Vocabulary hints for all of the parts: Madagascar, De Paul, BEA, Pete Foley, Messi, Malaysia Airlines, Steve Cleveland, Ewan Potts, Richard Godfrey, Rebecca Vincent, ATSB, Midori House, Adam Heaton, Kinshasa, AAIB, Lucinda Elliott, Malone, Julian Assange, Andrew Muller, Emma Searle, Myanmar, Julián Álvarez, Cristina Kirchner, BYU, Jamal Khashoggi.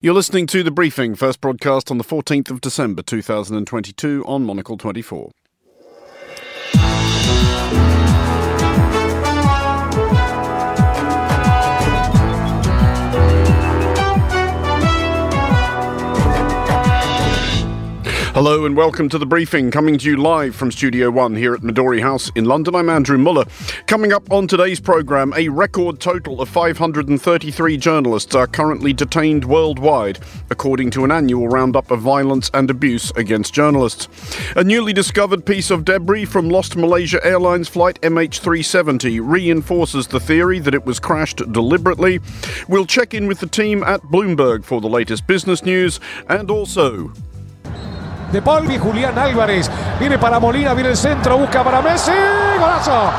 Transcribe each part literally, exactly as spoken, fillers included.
You're listening to The Briefing, first broadcast on the fourteenth of December two thousand twenty-two on Monocle twenty-four. Hello and welcome to The Briefing, coming to you live from Studio One here at Midori House in London. I'm Andrew Muller. Coming up on today's programme, a record total of five hundred thirty-three journalists are currently detained worldwide, according to an annual roundup of violence and abuse against journalists. A newly discovered piece of debris from lost Malaysia Airlines flight M H three seventy reinforces the theory that it was crashed deliberately. We'll check in with the team at Bloomberg for the latest business news, and also De Paul y Julián Álvarez, viene para Molina, viene el centro, busca para Messi, golazo,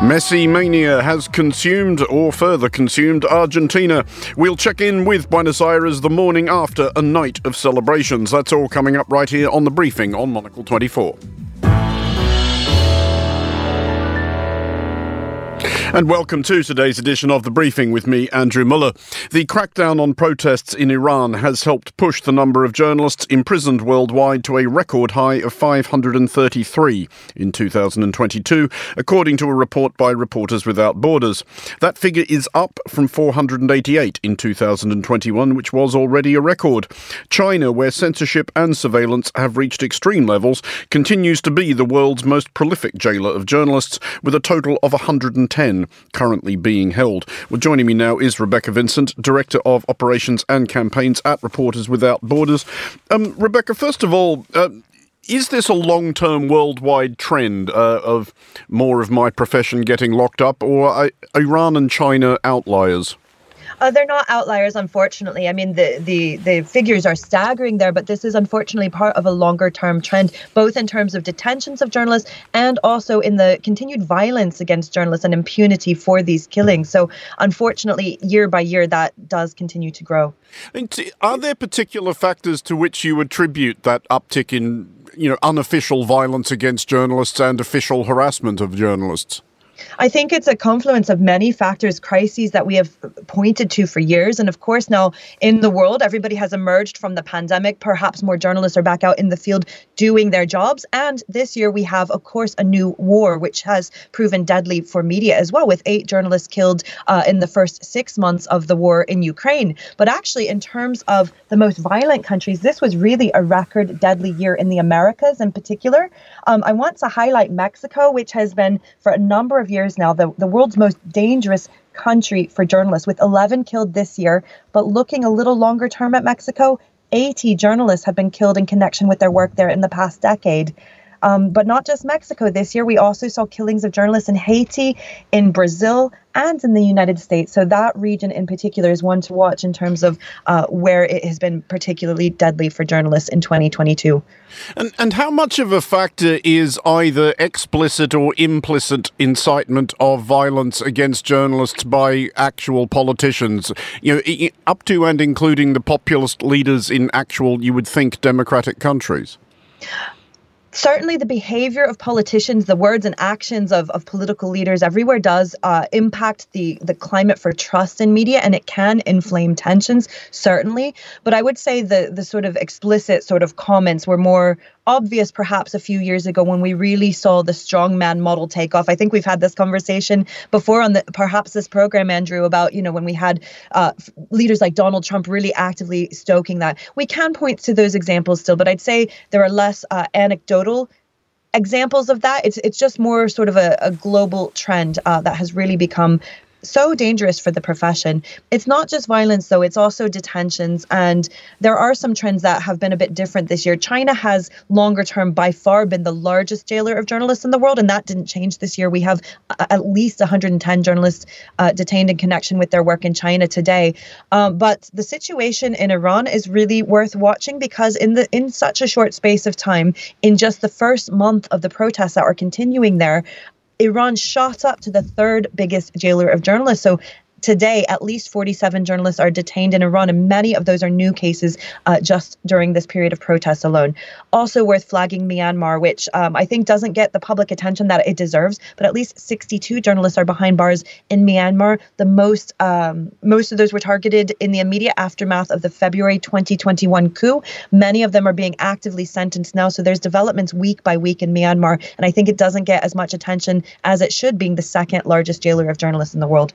gol! Messi mania has consumed or further consumed Argentina. We'll check in with Buenos Aires the morning after a night of celebrations. That's all coming up right here on The Briefing on Monocle twenty-four. And welcome to today's edition of The Briefing with me, Andrew Muller. The crackdown on protests in Iran has helped push the number of journalists imprisoned worldwide to a record high of five hundred thirty-three in two thousand twenty-two, according to a report by Reporters Without Borders. That figure is up from four hundred eighty-eight in two thousand twenty-one, which was already a record. China, where censorship and surveillance have reached extreme levels, continues to be the world's most prolific jailer of journalists, with a total of one hundred ten currently being held. Well, joining me now is Rebecca Vincent, Director of Operations and Campaigns at Reporters Without Borders. Um, Rebecca, first of all, uh, is this a long-term worldwide trend uh, of more of my profession getting locked up, or are Iran and China outliers? Uh, they're not outliers, unfortunately. I mean, the, the, the figures are staggering there, but this is unfortunately part of a longer-term trend, both in terms of detentions of journalists and also in the continued violence against journalists and impunity for these killings. So, unfortunately, year by year, that does continue to grow. And are there particular factors to which you attribute that uptick in, you know, unofficial violence against journalists and official harassment of journalists? I think it's a confluence of many factors, crises that we have pointed to for years. And of course, now in the world, everybody has emerged from the pandemic. Perhaps more journalists are back out in the field doing their jobs. And this year we have, of course, a new war, which has proven deadly for media as well, with eight journalists killed uh, in the first six months of the war in Ukraine. But actually, in terms of the most violent countries, this was really a record deadly year in the Americas in particular. Um, I want to highlight Mexico, which has been for a number of years now, the, the world's most dangerous country for journalists, with eleven killed this year. But looking a little longer term at Mexico, eighty journalists have been killed in connection with their work there in the past decade. Um, but not just Mexico this year. We also saw killings of journalists in Haiti, in Brazil, and in the United States. So that region in particular is one to watch in terms of uh, where it has been particularly deadly for journalists in twenty twenty-two. And, and how much of a factor is either explicit or implicit incitement of violence against journalists by actual politicians, you know, up to and including the populist leaders in actual, you would think, democratic countries? Certainly the behavior of politicians, the words and actions of, of political leaders everywhere does uh, impact the, the climate for trust in media, and it can inflame tensions, certainly. But I would say the, the sort of explicit sort of comments were more obvious perhaps a few years ago when we really saw the strongman model take off. I think we've had this conversation before on the, perhaps this program, Andrew, about, you know, when we had uh, leaders like Donald Trump really actively stoking that. We can point to those examples still, but I'd say there are less uh, anecdotal examples of that. It's it's just more sort of a, a global trend uh, that has really become so dangerous for the profession. It's not just violence, though. It's also detentions. And there are some trends that have been a bit different this year. China has longer term by far been the largest jailer of journalists in the world, and that didn't change this year. We have at least one hundred ten journalists uh, detained in connection with their work in China today. Um, but the situation in Iran is really worth watching, because in the in such a short space of time, in just the first month of the protests that are continuing there, Iran shot up to the third biggest jailer of journalists. So today, at least forty-seven journalists are detained in Iran, and many of those are new cases uh, just during this period of protests alone. Also worth flagging Myanmar, which um, I think doesn't get the public attention that it deserves, but at least sixty-two journalists are behind bars in Myanmar. The most, um, most of those were targeted in the immediate aftermath of the February twenty twenty-one coup. Many of them are being actively sentenced now, so there's developments week by week in Myanmar, and I think it doesn't get as much attention as it should, being the second largest jailer of journalists in the world.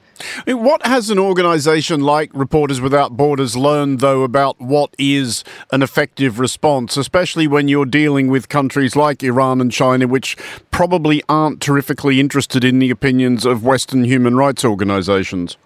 What has an organisation like Reporters Without Borders learned, though, about what is an effective response, especially when you're dealing with countries like Iran and China, which probably aren't terrifically interested in the opinions of Western human rights organisations?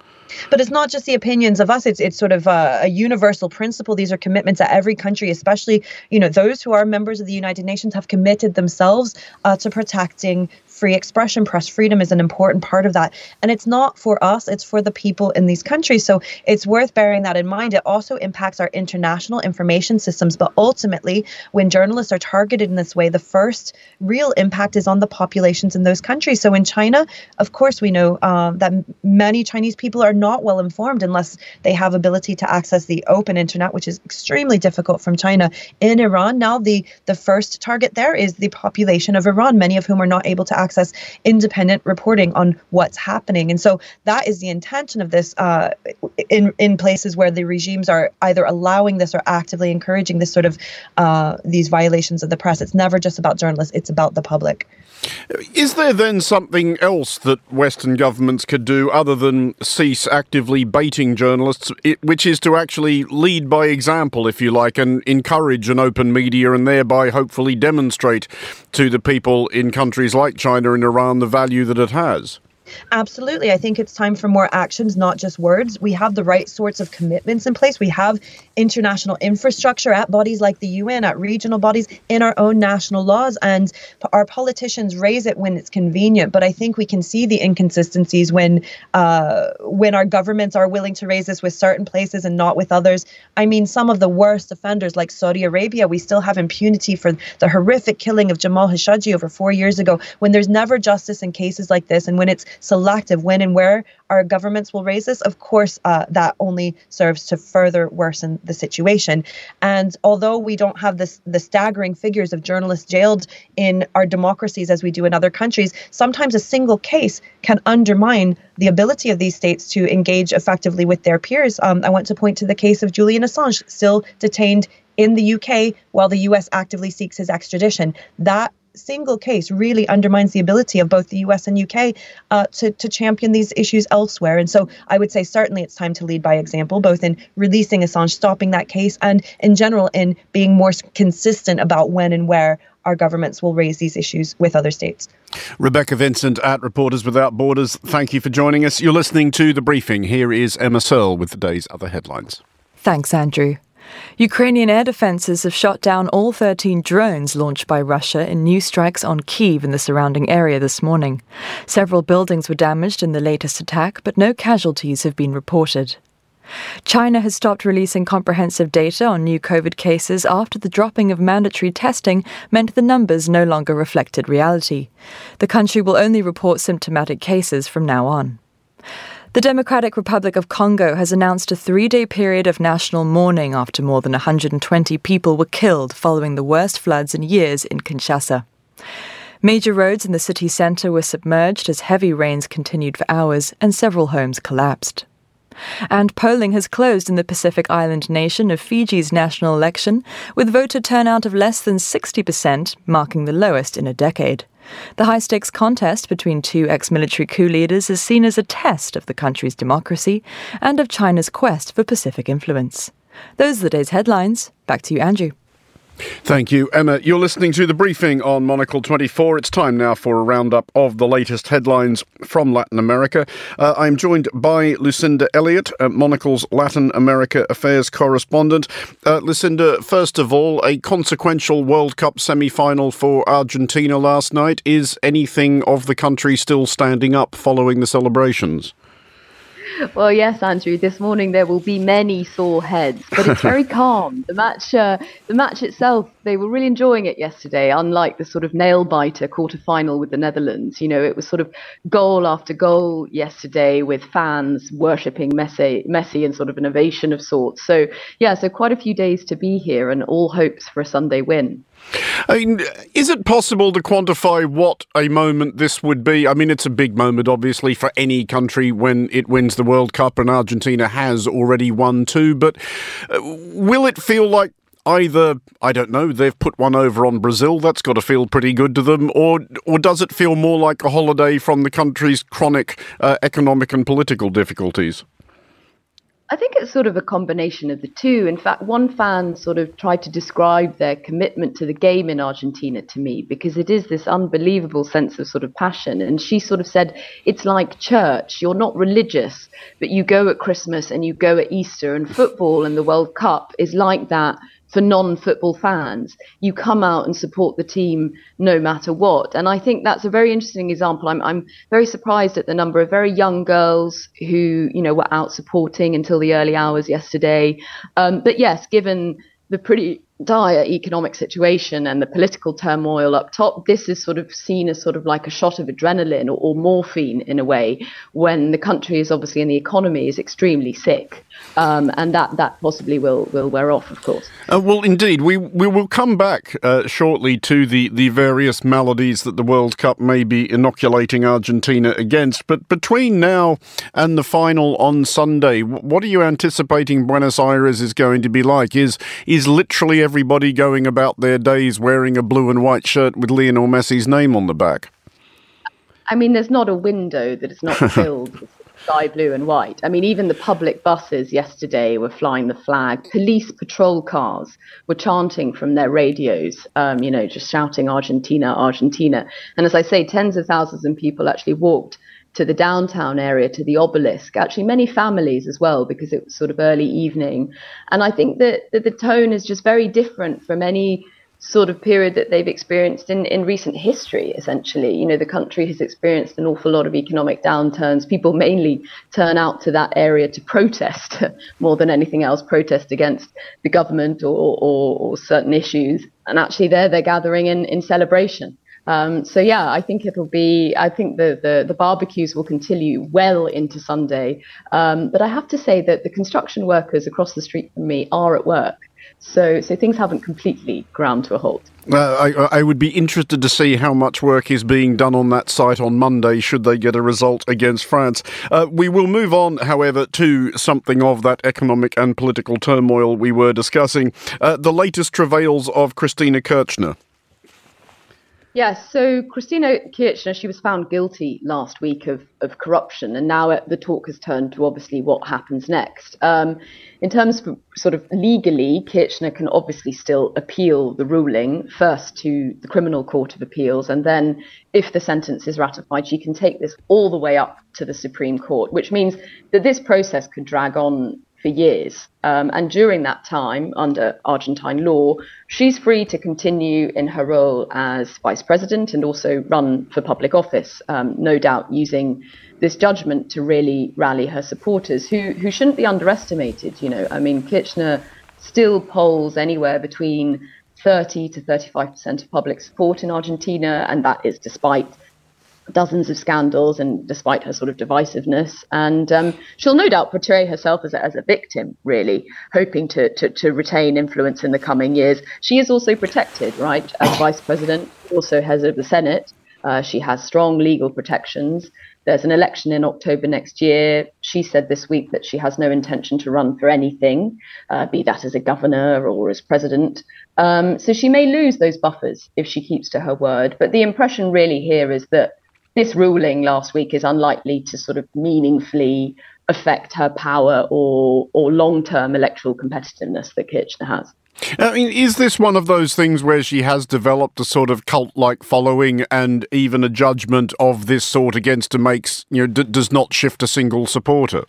But it's not just the opinions of us. It's it's sort of a, a universal principle. These are commitments that every country, especially, you know, those who are members of the United Nations, have committed themselves uh, to protecting free expression. Press freedom is an important part of that. And it's not for us, it's for the people in these countries. So it's worth bearing that in mind. It also impacts our international information systems. But ultimately, when journalists are targeted in this way, the first real impact is on the populations in those countries. So in China, of course, we know uh, that many Chinese people are not well informed unless they have ability to access the open internet, which is extremely difficult from China. In Iran, now the, the first target there is the population of Iran, many of whom are not able to access access independent reporting on what's happening. And so that is the intention of this uh, in, in places where the regimes are either allowing this or actively encouraging this sort of uh, these violations of the press. It's never just about journalists, it's about the public. Is there then something else that Western governments could do other than cease actively baiting journalists, it, which is to actually lead by example, if you like, and encourage an open media and thereby hopefully demonstrate to the people in countries like China and around the value that it has? Absolutely. I think it's time for more actions, not just words. We have the right sorts of commitments in place. We have international infrastructure at bodies like the U N, at regional bodies, in our own national laws, and our politicians raise it when it's convenient. But I think we can see the inconsistencies when uh, when our governments are willing to raise this with certain places and not with others. I mean, some of the worst offenders, like Saudi Arabia, we still have impunity for the horrific killing of Jamal Khashoggi over four years ago, when there's never justice in cases like this, and when it's selective when and where our governments will raise this, of course, uh, that only serves to further worsen the situation. And although we don't have this, the staggering figures of journalists jailed in our democracies as we do in other countries, sometimes a single case can undermine the ability of these states to engage effectively with their peers. Um, I want to point to the case of Julian Assange, still detained in the U K while the U S actively seeks his extradition. That single case really undermines the ability of both the U S and U K uh, to, to champion these issues elsewhere. And so I would say certainly it's time to lead by example, both in releasing Assange, stopping that case, and in general in being more consistent about when and where our governments will raise these issues with other states. Rebecca Vincent at Reporters Without Borders, thank you for joining us. You're listening to The Briefing. Here is Emma Searle with the day's other headlines. Thanks, Andrew. Ukrainian air defences have shot down all thirteen drones launched by Russia in new strikes on Kyiv and the surrounding area this morning. Several buildings were damaged in the latest attack, but no casualties have been reported. China has stopped releasing comprehensive data on new COVID cases after the dropping of mandatory testing meant the numbers no longer reflected reality. The country will only report symptomatic cases from now on. The Democratic Republic of Congo has announced a three-day period of national mourning after more than one hundred twenty people were killed following the worst floods in years in Kinshasa. Major roads in the city centre were submerged as heavy rains continued for hours and several homes collapsed. And polling has closed in the Pacific Island nation of Fiji's national election, with voter turnout of less than sixty percent, marking the lowest in a decade. The high-stakes contest between two ex-military coup leaders is seen as a test of the country's democracy and of China's quest for Pacific influence. Those are the day's headlines. Back to you, Andrew. Thank you, Emma. You're listening to The Briefing on Monocle twenty-four. It's time now for a roundup of the latest headlines from Latin America. Uh, I'm joined by Lucinda Elliott, uh, Monocle's Latin America Affairs correspondent. Uh, Lucinda, first of all, a consequential World Cup semi-final for Argentina last night. Is anything of the country still standing up following the celebrations? Well, yes, Andrew, this morning there will be many sore heads, but it's very calm. The match, uh, the match itself, they were really enjoying it yesterday, unlike the sort of nail-biter quarter-final with the Netherlands. You know, it was sort of goal after goal yesterday with fans worshipping Messi, Messi and sort of an ovation of sorts. So, yeah, so quite a few days to be here and all hopes for a Sunday win. I mean, is it possible to quantify what a moment this would be? I mean, it's a big moment, obviously, for any country when it wins the World Cup, and Argentina has already won two. But will it feel like either, I don't know, they've put one over on Brazil, that's got to feel pretty good to them, or or does it feel more like a holiday from the country's chronic uh, economic and political difficulties? I think it's sort of a combination of the two. In fact, one fan sort of tried to describe their commitment to the game in Argentina to me, because it is this unbelievable sense of sort of passion. And she sort of said, it's like church. You're not religious, but you go at Christmas and you go at Easter, and football and the World Cup is like that. For non-football fans, you come out and support the team no matter what. And I think that's a very interesting example. I'm, I'm very surprised at the number of very young girls who, you know, were out supporting until the early hours yesterday. Um, but yes, given the pretty dire economic situation and the political turmoil up top, this is sort of seen as sort of like a shot of adrenaline or, or morphine in a way, when the country is obviously, and the economy is extremely sick. Um, and that, that possibly will, will wear off, of course. Uh, well, indeed, we we will come back uh, shortly to the, the various maladies that the World Cup may be inoculating Argentina against. But between now and the final on Sunday, what are you anticipating Buenos Aires is going to be like? Is is literally everybody going about their days wearing a blue and white shirt with Lionel Messi's name on the back? I mean, there's not a window that is not filled with sky blue and white. I mean, even the public buses yesterday were flying the flag. Police patrol cars were chanting from their radios, um, you know, just shouting Argentina, Argentina. And as I say, tens of thousands of people actually walked to the downtown area, to the obelisk, actually many families as well, because it was sort of early evening. And I think that, that the tone is just very different from any sort of period that they've experienced in, in recent history, essentially. You know, the country has experienced an awful lot of economic downturns. People mainly turn out to that area to protest more than anything else, protest against the government or, or, or certain issues. And actually there they're gathering in, in celebration. Um, so, yeah, I think it'll be I think the, the, the barbecues will continue well into Sunday. Um, but I have to say that the construction workers across the street from me are at work. So so things haven't completely ground to a halt. Uh, I, I would be interested to see how much work is being done on that site on Monday should they get a result against France. Uh, we will move on, however, to something of that economic and political turmoil we were discussing. Uh, the latest travails of Cristina Kirchner. Yes, yeah, so Cristina Kirchner, she was found guilty last week of, of corruption, and now the talk has turned to obviously what happens next. Um, in terms of sort of legally, Kirchner can obviously still appeal the ruling, first to the Criminal Court of Appeals, and then if the sentence is ratified, she can take this all the way up to the Supreme Court, which means that this process could drag on for years. Um, and during that time, under Argentine law, she's free to continue in her role as vice president and also run for public office, um, no doubt using this judgment to really rally her supporters, who, who shouldn't be underestimated. You know, I mean, Kirchner still polls anywhere between thirty to thirty-five percent of public support in Argentina, and that is despite dozens of scandals and despite her sort of divisiveness. And um, she'll no doubt portray herself as a, as a victim, really, hoping to, to, to retain influence in the coming years. She is also protected, right, as vice president, also head of the Senate. Uh, she has strong legal protections. There's an election in October next year. She said this week that she has no intention to run for anything, uh, be that as a governor or as president. Um, so she may lose those buffers if she keeps to her word. But the impression really here is that this ruling last week is unlikely to sort of meaningfully affect her power or or long-term electoral competitiveness that Kirchner has. I mean, is this one of those things where she has developed a sort of cult-like following, and even a judgment of this sort against her makes, you know, d- does not shift a single supporter?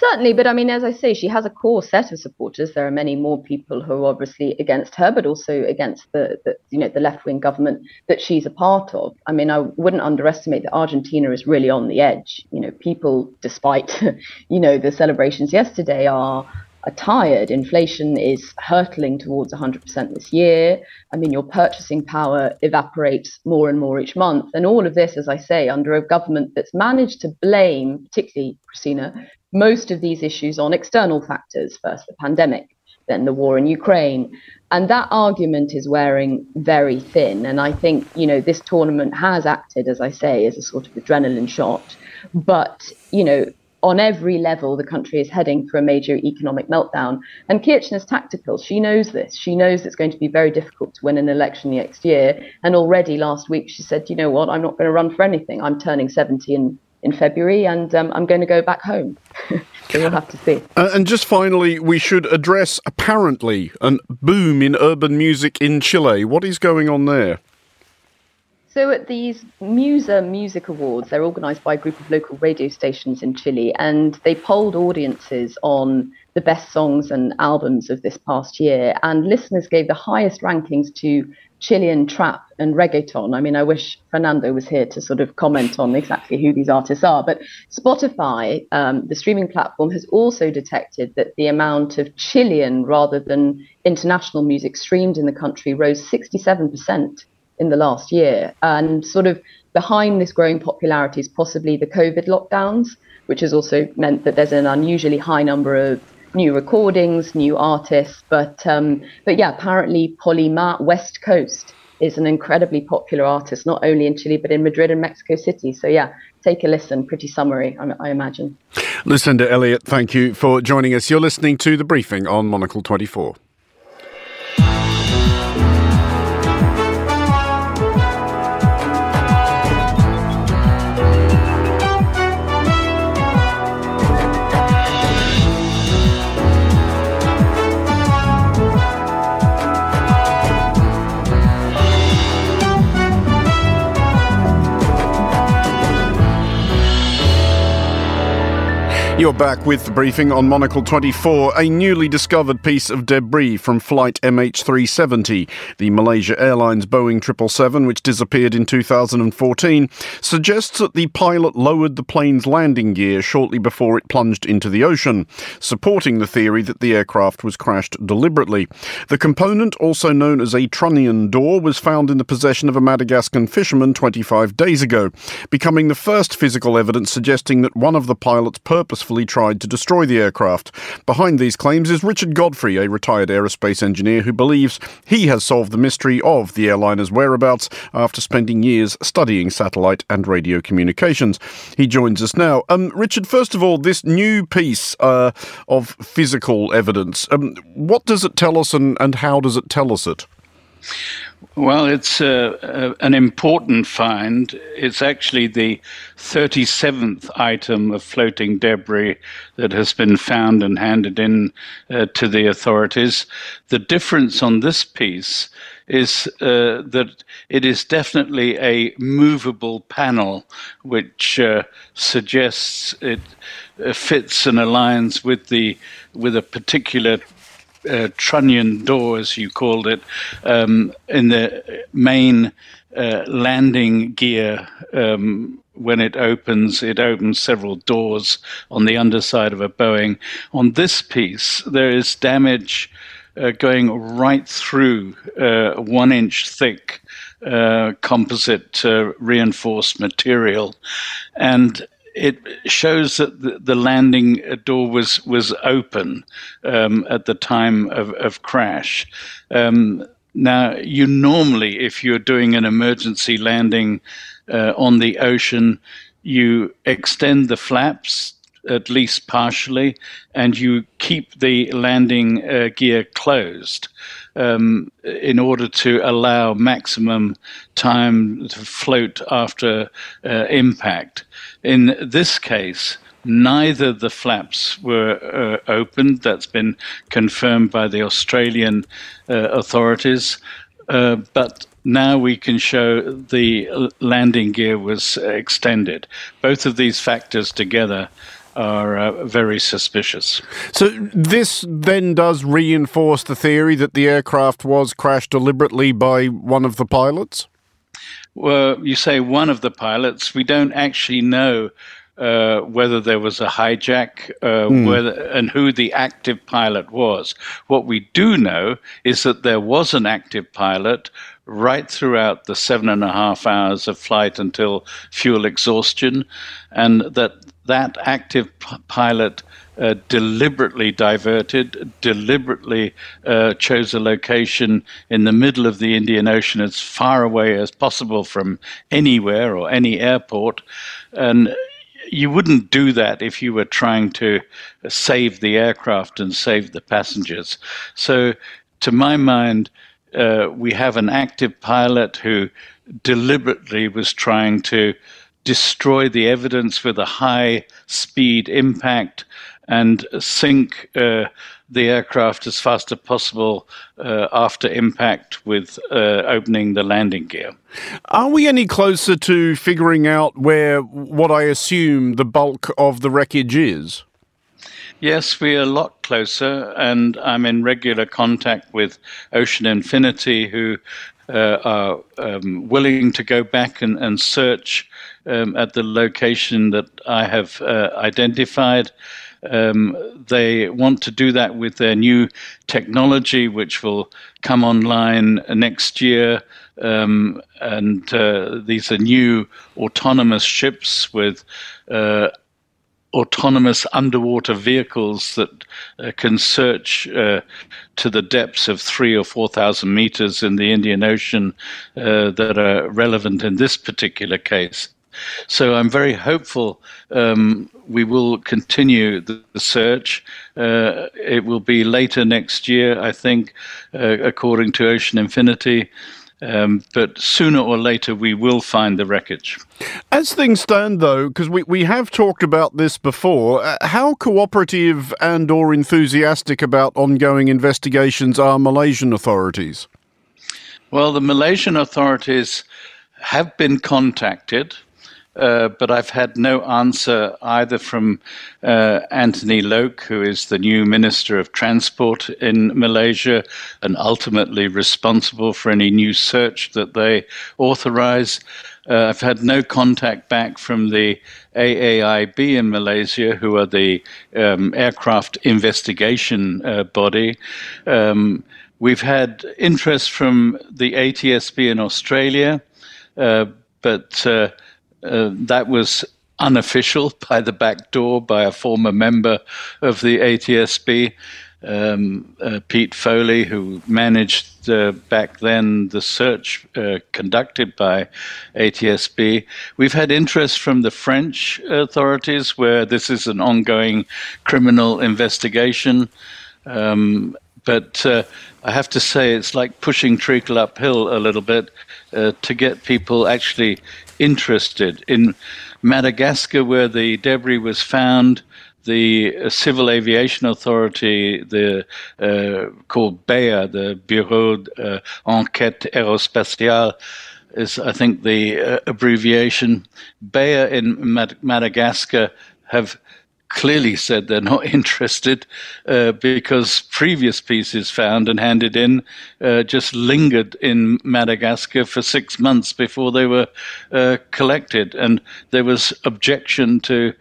Certainly, but I mean, as I say, she has a core set of supporters. There are many more people who are obviously against her, but also against the, the you know, the left-wing government that she's a part of. I mean, I wouldn't underestimate that Argentina is really on the edge. You know, people, despite, you know, the celebrations yesterday, are, are tired. Inflation is hurtling towards one hundred percent this year. I mean, your purchasing power evaporates more and more each month. And all of this, as I say, under a government that's managed to blame, particularly Cristina, most of these issues on external factors, first the pandemic, then the war in Ukraine. And that argument is wearing very thin. And I think, you know, this tournament has acted, as I say, as a sort of adrenaline shot. But, you know, on every level, the country is heading for a major economic meltdown. And Kirchner's tactical. She knows this. She knows it's going to be very difficult to win an election next year. And already last week, she said, you know what, I'm not going to run for anything. I'm turning seventy in in February, and um, I'm going to go back home. So we'll have to see. Uh, and just finally, we should address, apparently, a boom in urban music in Chile. What is going on there? So at these Musa Music Awards, they're organised by a group of local radio stations in Chile, and they polled audiences on the best songs and albums of this past year, and listeners gave the highest rankings to Chilean trap and reggaeton. I mean, I wish Fernando was here to sort of comment on exactly who these artists are. But Spotify, um, the streaming platform, has also detected that the amount of Chilean rather than international music streamed in the country rose sixty-seven percent in the last year. And sort of behind this growing popularity is possibly the COVID lockdowns, which has also meant that there's an unusually high number of new recordings, new artists. But um, but yeah, apparently Polima West Coast is an incredibly popular artist, not only in Chile, but in Madrid and Mexico City. So yeah, take a listen. Pretty summary, I, I imagine. Lucinda Elliott, thank you for joining us. You're listening to The Briefing on Monocle twenty-four. You're back with The Briefing on Monocle twenty-four. A newly discovered piece of debris from flight M H three seventy, the Malaysia Airlines Boeing triple seven, which disappeared in two thousand fourteen, suggests that the pilot lowered the plane's landing gear shortly before it plunged into the ocean, supporting the theory that the aircraft was crashed deliberately. The component, also known as a trunnion door, was found in the possession of a Madagascan fisherman twenty-five days ago, becoming the first physical evidence suggesting that one of the pilots purposefully tried to destroy the aircraft. Behind these claims is Richard Godfrey, a retired aerospace engineer who believes he has solved the mystery of the airliner's whereabouts after spending years studying satellite and radio communications. He joins us now. Um, Richard, first of all, this new piece uh, of physical evidence, um, what does it tell us and, and how does it tell us it? Well, it's uh, uh, an important find. It's actually the thirty-seventh item of floating debris that has been found and handed in uh, to the authorities. The difference on this piece is uh, that it is definitely a movable panel, which uh, suggests it uh, fits and aligns with the with a particular Uh, trunnion door, as you called it, um, in the main uh, landing gear. Um, when it opens, it opens several doors on the underside of a Boeing. On this piece, there is damage uh, going right through uh, one inch thick uh, composite uh, reinforced material. And it shows that the landing door was was open um, at the time of, of crash. Um, now, you normally, if you're doing an emergency landing uh, on the ocean, you extend the flaps, at least partially, and you keep the landing uh, gear closed um, in order to allow maximum time to float after uh, impact. In this case, neither the flaps were uh, opened. That's been confirmed by the Australian uh, authorities, uh, but now we can show the landing gear was extended. Both of these factors together are uh, very suspicious. So this then does reinforce the theory that the aircraft was crashed deliberately by one of the pilots? Well, you say one of the pilots. We don't actually know uh, whether there was a hijack uh, mm. whether, and who the active pilot was. What we do know is that there was an active pilot right throughout the seven and a half hours of flight until fuel exhaustion, and that that active p- pilot uh, deliberately diverted, deliberately uh, chose a location in the middle of the Indian Ocean as far away as possible from anywhere or any airport. And you wouldn't do that if you were trying to save the aircraft and save the passengers. So to my mind, uh, we have an active pilot who deliberately was trying to destroy the evidence with a high-speed impact and sink uh, the aircraft as fast as possible uh, after impact with uh, opening the landing gear. Are we any closer to figuring out where what I assume the bulk of the wreckage is? Yes, we're a lot closer, and I'm in regular contact with Ocean Infinity, who uh, are um, willing to go back and, and search Um, at the location that I have uh, identified. Um, they want to do that with their new technology, which will come online next year. Um, and uh, these are new autonomous ships with uh, autonomous underwater vehicles that uh, can search uh, to the depths of three or four thousand meters in the Indian Ocean uh, that are relevant in this particular case. So I'm very hopeful um, we will continue the, the search. Uh, it will be later next year, I think, uh, according to Ocean Infinity. Um, but sooner or later, we will find the wreckage. As things stand, though, because we, we have talked about this before, uh, how cooperative and or enthusiastic about ongoing investigations are Malaysian authorities? Well, the Malaysian authorities have been contacted. Uh, but I've had no answer either from uh, Anthony Loke, who is the new Minister of Transport in Malaysia and ultimately responsible for any new search that they authorize. Uh, I've had no contact back from the A A I B in Malaysia, who are the um, aircraft investigation uh, body. Um, we've had interest from the A T S B in Australia, uh, but uh, Uh, that was unofficial, by the back door, by a former member of the A T S B, um, uh, Pete Foley, who managed uh, back then the search uh, conducted by A T S B. We've had interest from the French authorities, where this is an ongoing criminal investigation. Um, but uh, I have to say, it's like pushing treacle uphill a little bit uh, to get people actually interested. In Madagascar, where the debris was found, the uh, Civil Aviation Authority, the uh, called B E A, the Bureau d'Enquête Aérospatiale, is I think the uh, abbreviation. B E A in Mad- Madagascar have clearly said they're not interested uh, because previous pieces found and handed in uh, just lingered in Madagascar for six months before they were uh, collected. And there was objection to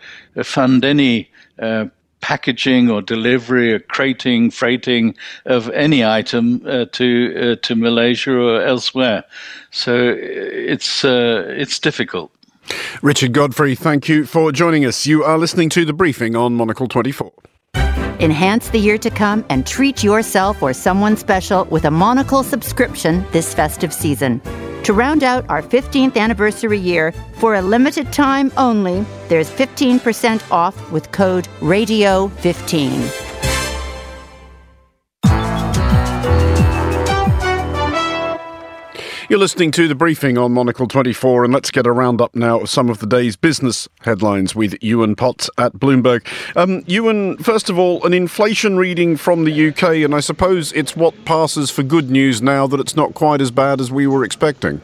fund any uh, packaging or delivery or crating, freighting of any item uh, to uh, to Malaysia or elsewhere. So it's uh, it's difficult. Richard Godfrey, thank you for joining us. You are listening to The Briefing on Monocle twenty-four. Enhance the year to come and treat yourself or someone special with a Monocle subscription this festive season. To round out our fifteenth anniversary year, for a limited time only, there's fifteen percent off with code radio fifteen. You're listening to The Briefing on Monocle twenty-four, and let's get a roundup now of some of the day's business headlines with Ewan Potts at Bloomberg. Um, Ewan, first of all, an inflation reading from the U K, and I suppose it's what passes for good news now that it's not quite as bad as we were expecting.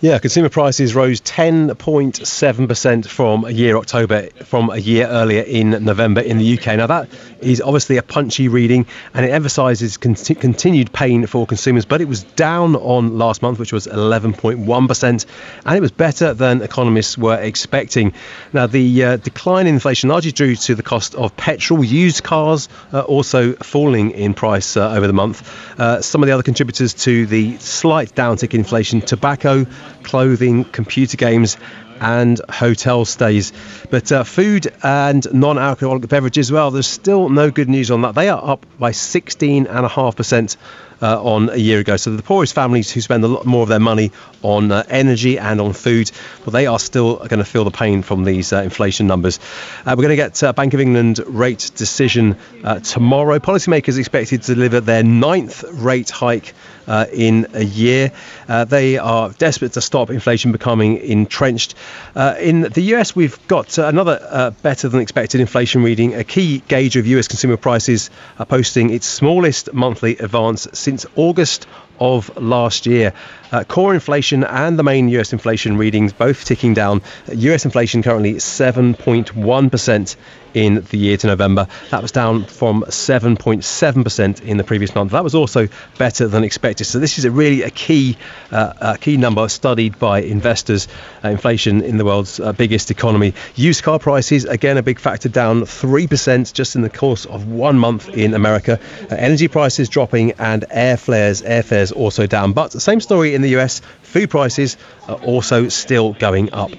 Yeah, consumer prices rose ten point seven percent from a year October, from a year earlier in November in the U K. Now, that is obviously a punchy reading, and it emphasises con- continued pain for consumers, but it was down on last month, which was eleven point one percent, and it was better than economists were expecting. Now, the uh, decline in inflation largely due to the cost of petrol. Used cars uh, also falling in price uh, over the month. Uh, some of the other contributors to the slight downtick in inflation: tobacco, clothing, computer games and hotel stays. But uh, food and non-alcoholic beverages, well, there's still no good news on that. They are up by sixteen point five percent uh, on a year ago. So the poorest families, who spend a lot more of their money on uh, energy and on food, well, they are still going to feel the pain from these uh, inflation numbers. Uh, we're going to get uh, Bank of England rate decision uh, tomorrow. Policymakers expected to deliver their ninth rate hike uh, in a year. Uh, they are desperate to stop inflation becoming entrenched. Uh, in the U S, we've got uh, another uh, better than expected inflation reading. A key gauge of U S consumer prices are posting its smallest monthly advance since August of last year. Uh, core inflation and the main U S inflation readings both ticking down. U S inflation currently seven point one percent in the year to November. That was down from seven point seven percent in the previous month. That was also better than expected. So this is a really a key uh, a key number studied by investors. Uh, inflation in the world's uh, biggest economy. Used car prices, again, a big factor, down three percent just in the course of one month in America. Uh, energy prices dropping and airfares, airfares also down. But the same story in the U S. Food prices are also still going up.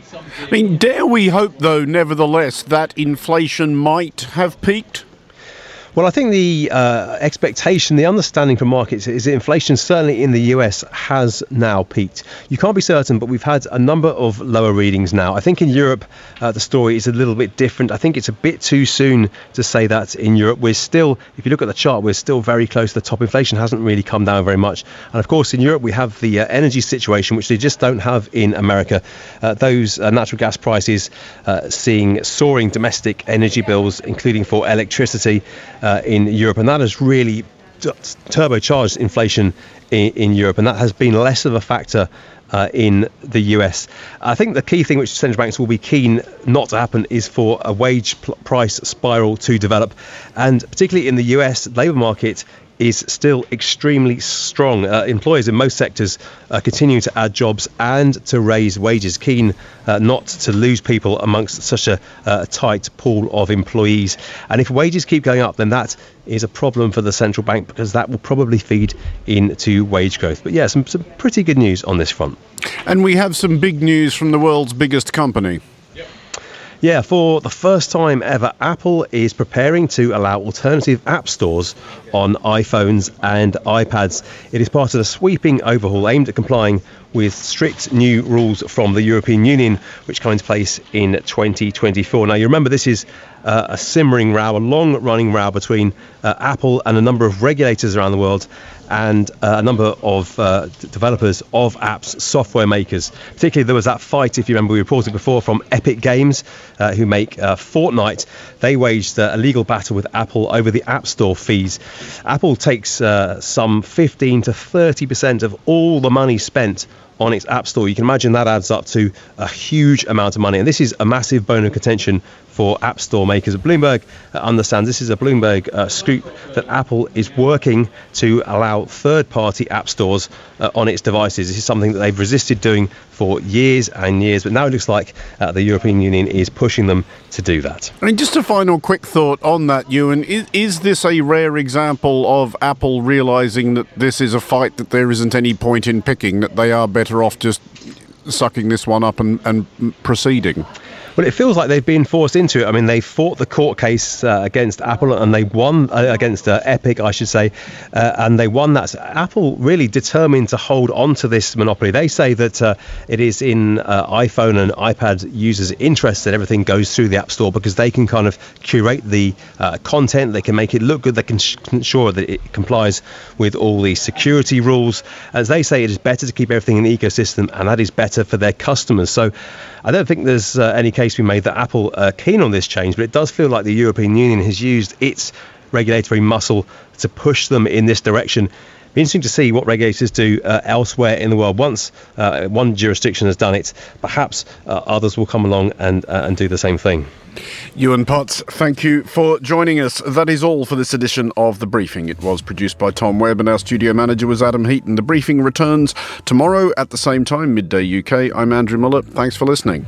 I mean, dare we hope, though, nevertheless, that inflation might have peaked? Well, I think the uh, expectation, the understanding from markets is that inflation, certainly in the U S, has now peaked. You can't be certain, but we've had a number of lower readings now. I think in Europe, uh, the story is a little bit different. I think it's a bit too soon to say that in Europe. We're still, if you look at the chart, we're still very close to the top. Inflation hasn't really come down very much. And of course, in Europe, we have the uh, energy situation, which they just don't have in America. Uh, those uh, natural gas prices uh, seeing soaring domestic energy bills, including for electricity, Uh, in Europe, and that has really t- turbocharged inflation in, in Europe, and that has been less of a factor Uh, in the U S. I think the key thing which central banks will be keen not to happen is for a wage pl- price spiral to develop, and particularly in the U S, the labour market is still extremely strong. Uh, employers in most sectors are continuing to add jobs and to raise wages, keen uh, not to lose people amongst such a uh, tight pool of employees. And if wages keep going up, then that is a problem for the central bank, because that will probably feed into wage growth. But yeah, some, some pretty good news on this front. And we have some big news from the world's biggest company. Yeah, for the first time ever, Apple is preparing to allow alternative app stores on iPhones and iPads. It is part of a sweeping overhaul aimed at complying with strict new rules from the European Union, which come into place in twenty twenty-four. Now, you remember this is uh, a simmering row, a long-running row between uh, Apple and a number of regulators around the world, and uh, a number of uh, developers of apps, software makers. Particularly, there was that fight, if you remember, we reported before, from Epic Games, uh, who make uh, Fortnite. They waged uh, a legal battle with Apple over the App Store fees. Apple takes uh, some fifteen to thirty percent of all the money spent on its App Store. You can imagine that adds up to a huge amount of money. And this is a massive bone of contention for App Store makers. Bloomberg understands, this is a Bloomberg uh, scoop, that Apple is working to allow third-party app stores uh, on its devices. This is something that they've resisted doing for years and years, but now it looks like uh, the European Union is pushing them to do that. I mean, just a final quick thought on that, Ewan. Is, is this a rare example of Apple realising that this is a fight that there isn't any point in picking, that they are better off just sucking this one up and, and proceeding? Well, it feels like they've been forced into it. I mean, they fought the court case uh, against Apple, and they won uh, against uh, Epic, I should say, uh, and they won that. So Apple really determined to hold on to this monopoly. They say that uh, it is in uh, iPhone and iPad users' interest that everything goes through the App Store, because they can kind of curate the uh, content, they can make it look good, they can sh- ensure that it complies with all the security rules. As they say, it is better to keep everything in the ecosystem, and that is better for their customers. So I don't think there's uh, any case we made that Apple are keen on this change, but it does feel like the European Union has used its regulatory muscle to push them in this direction. be interesting to see what regulators do uh, elsewhere in the world. Once uh, one jurisdiction has done it, perhaps uh, others will come along and uh, and do the same thing. Ewan Potts, thank you for joining us. That is all for this edition of The Briefing. It was produced by Tom Webb and our studio manager was Adam Heaton. The Briefing returns tomorrow at the same time, midday U K. I'm Andrew Muller. Thanks for listening.